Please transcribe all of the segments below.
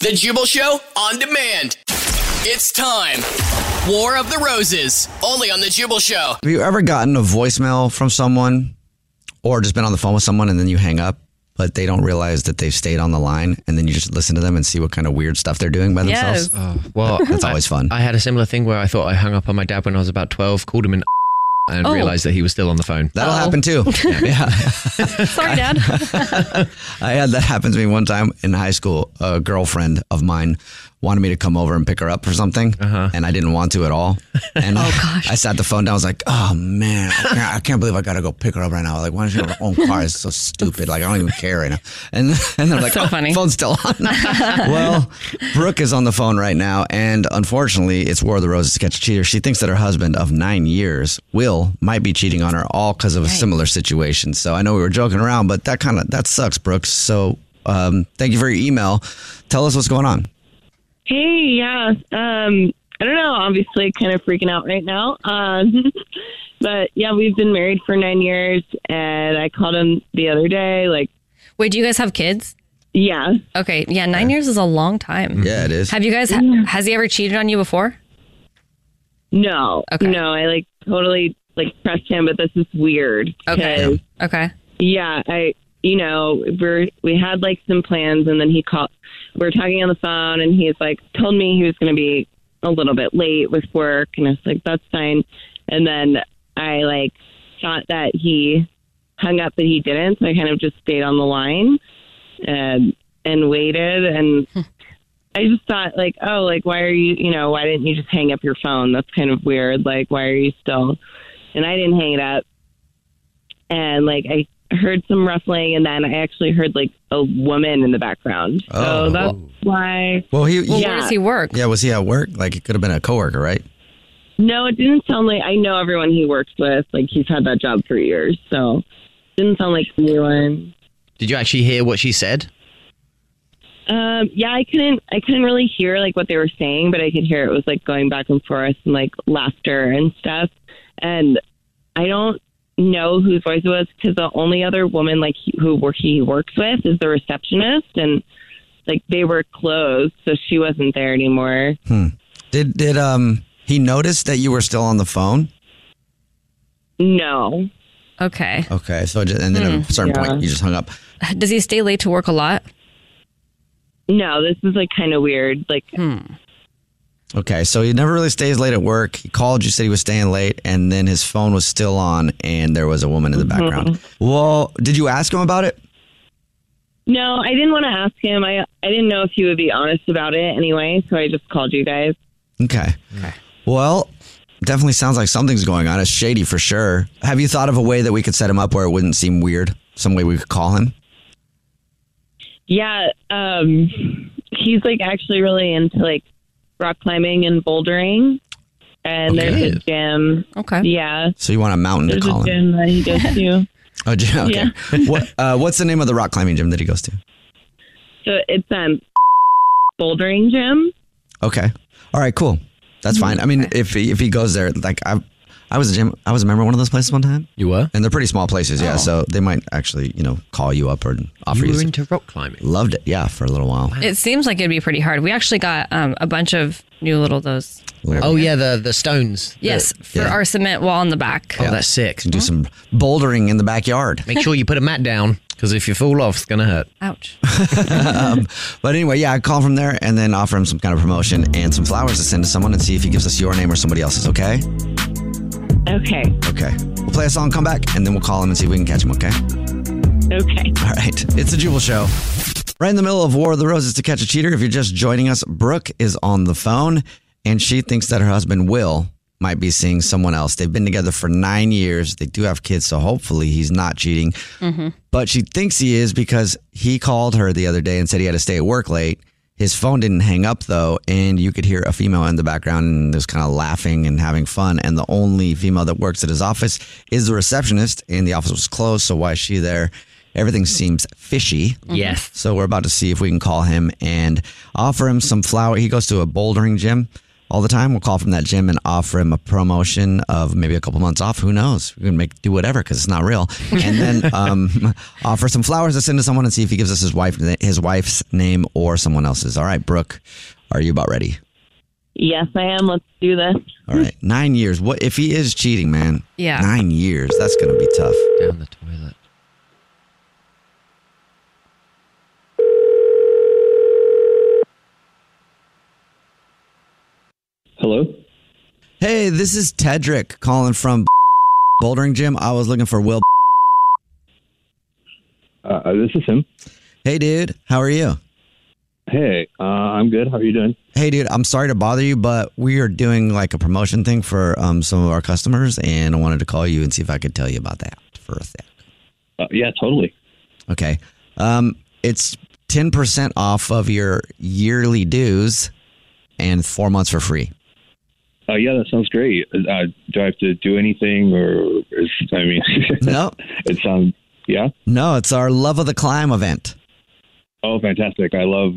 The Jubal Show on demand. It's time. War of the Roses, only on The Jubal Show. Have you ever gotten a voicemail from someone or just been on the phone with someone and then you hang up, but they don't realize that they've stayed on the line, and then you just listen to them and see what kind of weird stuff they're doing by themselves? Yes. Well, that's always fun. I had a similar thing where I thought I hung up on my dad when I was about 12, called him an and realized that he was still on the phone. That'll happen too. Yeah. Sorry, Dad. I had that happen to me one time in high school. A girlfriend of mine wanted me to come over and pick her up for something, and I didn't want to at all. And I sat the phone down. I was like, oh man, I can't believe I got to go pick her up right now. Like, why don't you have her own car? It's so stupid. Like, I don't even care right now. And they're like, so funny. Phone's still on. Well, Brooke is on the phone right now, and unfortunately, it's War of the Roses to catch a cheater. She thinks that her husband of 9 years, Will, might be cheating on her, all because of a similar situation. So I know we were joking around, but that sucks, Brooke. So thank you for your email. Tell us what's going on. Hey, yeah. I don't know. Obviously, kind of freaking out right now. But yeah, we've been married for 9 years, and I called him the other day. Like, wait, do you guys have kids? Yeah. Okay. Yeah, 9 years is a long time. Yeah, it is. Have you guys? Has he ever cheated on you before? No. Okay. No, I totally pressed him, but this is weird. Okay. Okay. Yeah, we had some plans, and then he called. We're talking on the phone, and he's told me he was going to be a little bit late with work, and I was like, that's fine. And then I thought that he hung up, but he didn't, so I kind of just stayed on the line and waited. And I just thought why are you, why didn't you just hang up your phone? That's kind of weird. Why are you still? And I didn't hang it up. And I heard some ruffling, and then I actually heard a woman in the background. Oh, so that's why. Well, where does he work? Yeah, was he at work? It could have been a coworker, right? No, it didn't sound like. I know everyone he works with. He's had that job for years, so didn't sound like anyone. Did you actually hear what she said? Yeah, I couldn't really hear what they were saying, but I could hear it was going back and forth and laughter and stuff. And I don't know whose voice it was, because the only other woman who he works with is the receptionist, and they were closed, so she wasn't there anymore. Did he notice that you were still on the phone? No. Okay. So and then at a certain point you just hung up. Does he stay late to work a lot? No, this is kind of weird. Okay, so he never really stays late at work. He called you, said he was staying late, and then his phone was still on, and there was a woman in the background. Mm-hmm. Well, did you ask him about it? No, I didn't want to ask him. I didn't know if he would be honest about it anyway, so I just called you guys. Okay. Well, definitely sounds like something's going on. It's shady for sure. Have you thought of a way that we could set him up where it wouldn't seem weird? Some way we could call him? Yeah, he's actually really into rock climbing and bouldering, and there's a gym. Okay. Yeah. So you want a mountain to call him. There's a gym that he goes to. Oh, gym. Okay. Yeah. What's the name of the rock climbing gym that he goes to? So it's bouldering gym. Okay. All right, cool. That's fine. I mean, if he goes there, like I was a member of one of those places one time. You were? And they're pretty small places, yeah. Oh. So they might actually, call you up or offer you. You were into rock climbing. Loved it, yeah, for a little while. Wow. It seems like it'd be pretty hard. We actually got a bunch of new those. Oh yeah, the stones. Yes, for our cement wall in the back. Oh, yeah. That's sick. Do some bouldering in the backyard. Make sure you put a mat down, because if you fall off, it's gonna hurt. Ouch. But anyway, yeah, I call from there and then offer him some kind of promotion and some flowers to send to someone and see if he gives us your name or somebody else's. Okay. Okay. Okay. We'll play a song, come back, and then we'll call him and see if we can catch him. Okay. Okay. All right. It's the Jubal Show. Right in the middle of War of the Roses, To Catch a Cheater. If you're just joining us, Brooke is on the phone. And she thinks that her husband, Will, might be seeing someone else. They've been together for 9 years. They do have kids, so hopefully he's not cheating. Mm-hmm. But she thinks he is because he called her the other day and said he had to stay at work late. His phone didn't hang up, though, and you could hear a female in the background and was kind of laughing and having fun. And the only female that works at his office is the receptionist, and the office was closed, so why is she there? Everything seems fishy. Mm-hmm. Yes. So we're about to see if we can call him and offer him some flower. He goes to a bouldering gym all the time. We'll call from that gym and offer him a promotion of maybe a couple months off. Who knows? We can do whatever because it's not real. And then offer some flowers to send to someone and see if he gives us his wife's name or someone else's. All right, Brooke, are you about ready? Yes, I am. Let's do this. All right. 9 years. What if he is cheating, man? Yeah. 9 years. That's going to be tough. Down the toilet. Hello? Hey, this is Tedrick calling from Bouldering Gym. I was looking for Will. This is him. Hey, dude. How are you? Hey, I'm good. How are you doing? Hey, dude. I'm sorry to bother you, but we are doing a promotion thing for some of our customers, and I wanted to call you and see if I could tell you about that for a sec. Yeah, totally. Okay. It's 10% off of your yearly dues and 4 months for free. Yeah, that sounds great. Do I have to do anything, or no? It sounds, yeah. No, it's our Love of the Climb event. Oh, fantastic! I love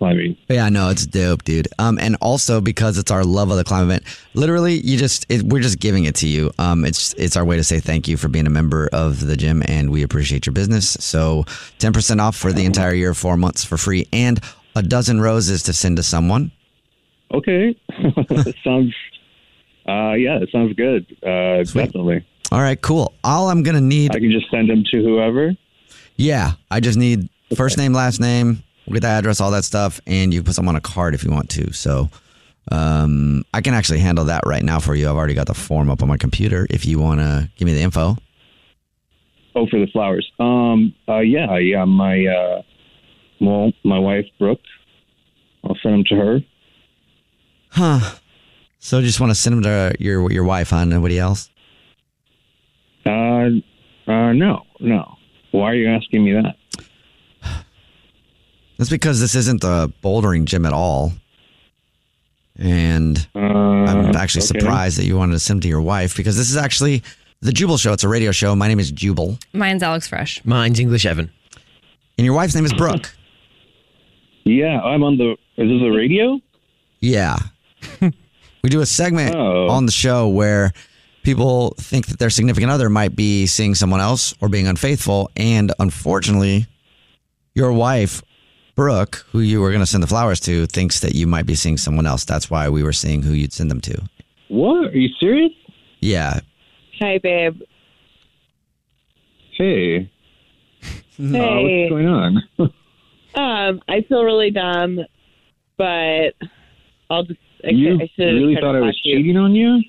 climbing. Yeah, I know, it's dope, dude. And also because it's our Love of the Climb event, literally, we're just giving it to you. It's our way to say thank you for being a member of the gym, and we appreciate your business. So, 10% off for the entire year, 4 months for free, and a dozen roses to send to someone. Okay. It sounds good. Definitely. All right, cool. All I'm going to need... I can just send them to whoever? Yeah. I just need first name, last name, we'll get the address, all that stuff, and you put them on a card if you want to. So I can actually handle that right now for you. I've already got the form up on my computer if you want to give me the info. Oh, for the flowers. Yeah. My wife, Brooke, I'll send them to her. Huh. So just want to send them to your wife, huh? Nobody else? No. Why are you asking me that? That's because this isn't the bouldering gym at all. And I'm actually surprised that you wanted to send them to your wife, because this is actually the Jubal Show. It's a radio show. My name is Jubal. Mine's Alex Fresh. Mine's English Evan. And your wife's name is Brooke. Yeah, I'm on the... Is this the radio? Yeah. We do a segment on the show where people think that their significant other might be seeing someone else or being unfaithful. And unfortunately, your wife, Brooke, who you were going to send the flowers to, thinks that you might be seeing someone else. That's why we were seeing who you'd send them to. What? Are you serious? Yeah. Hey, babe. Hey. No, what's going on? I feel really dumb, but... I really thought I was cheating on you?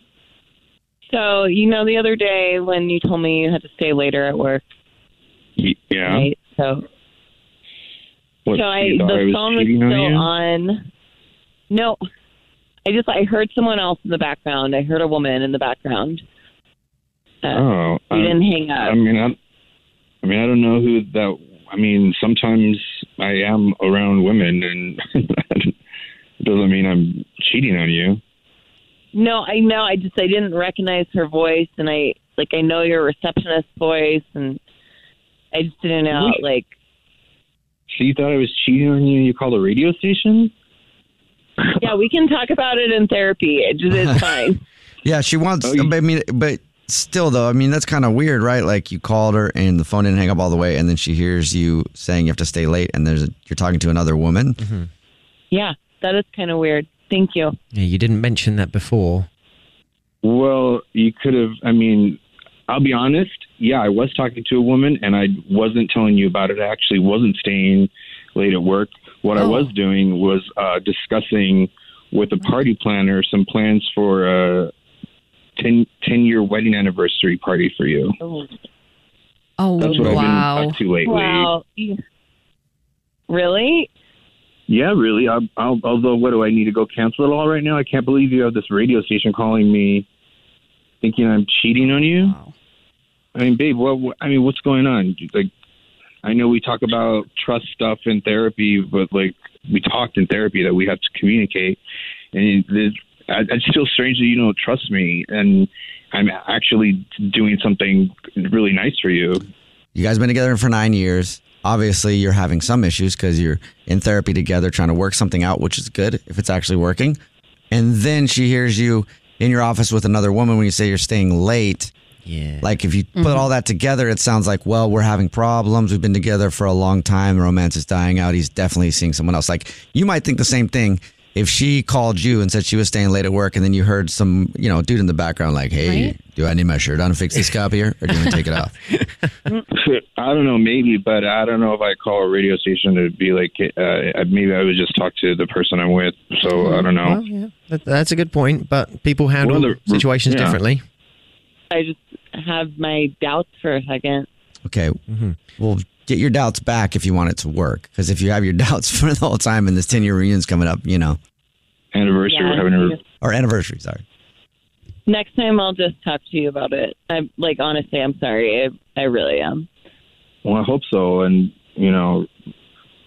So, the other day when you told me you had to stay later at work. Yeah. Right? So, the phone was still on. No, I heard someone else in the background. I heard a woman in the background. You didn't hang up. I don't know who that, sometimes I am around women and it doesn't mean I'm cheating on you. No, I know. I didn't recognize her voice, and I know your receptionist's voice, and I just didn't know. What? So you thought I was cheating on you and you called a radio station? Yeah, we can talk about it in therapy. It's fine. Yeah, she wants, but still though, I mean, that's kind of weird, right? Like you called her and the phone didn't hang up all the way. And then she hears you saying you have to stay late and you're talking to another woman. Mm-hmm. Yeah, that is kind of weird. Thank you. Yeah, you didn't mention that before. Well, you could have, I mean, I'll be honest. Yeah, I was talking to a woman and I wasn't telling you about it. I actually wasn't staying late at work. What I was doing was discussing with a party planner some plans for a 10-year wedding anniversary party for you. Oh, that's what I've been up to lately. Wow. Really? Yeah, really. Although, what do I need to go cancel it all right now? I can't believe you have this radio station calling me thinking I'm cheating on you. Wow. I mean, babe, what's going on? Like, I know we talk about trust stuff in therapy, but like we talked in therapy that we have to communicate, and it's still strange that you don't trust me, and I'm actually doing something really nice for you. You guys been together for 9 years. Obviously, you're having some issues because you're in therapy together trying to work something out, which is good if it's actually working. And then she hears you in your office with another woman when you say you're staying late. Yeah. Like if you put all that together, it sounds like, well, we're having problems. We've been together for a long time. Romance is dying out. He's definitely seeing someone else. Like you might think the same thing if she called you and said she was staying late at work, and then you heard some, dude in the background like, hey, right? Do I need my shirt on to fix this copier, or do you want to take it off? I don't know, maybe, but I don't know if I call a radio station to be like, maybe I would just talk to the person I'm with. So I don't know. Well, yeah. That's a good point, but people handle situations differently. I just have my doubts for a second. Okay. Mm-hmm. Well, get your doubts back if you want it to work. Because if you have your doubts for the whole time and this 10-year reunion's coming up, Anniversary. Yeah, anniversary, sorry. Next time I'll just talk to you about it. Honestly, I'm sorry. I really am. Well, I hope so. And,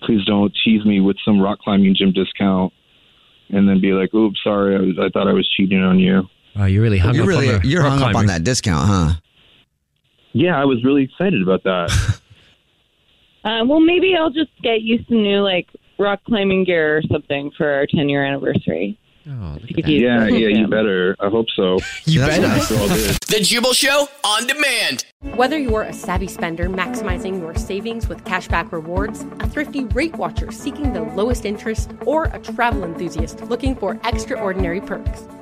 please don't tease me with some rock climbing gym discount and then be like, oops, sorry, I thought I was cheating on you. Oh, you really hung up on that discount, huh? Yeah, I was really excited about that. Well, maybe I'll just get you some new rock climbing gear or something for our 10-year anniversary. Oh, yeah, you better. I hope so. You better. The Jubal Show on demand. Whether you're a savvy spender maximizing your savings with cashback rewards, a thrifty rate watcher seeking the lowest interest, or a travel enthusiast looking for extraordinary perks,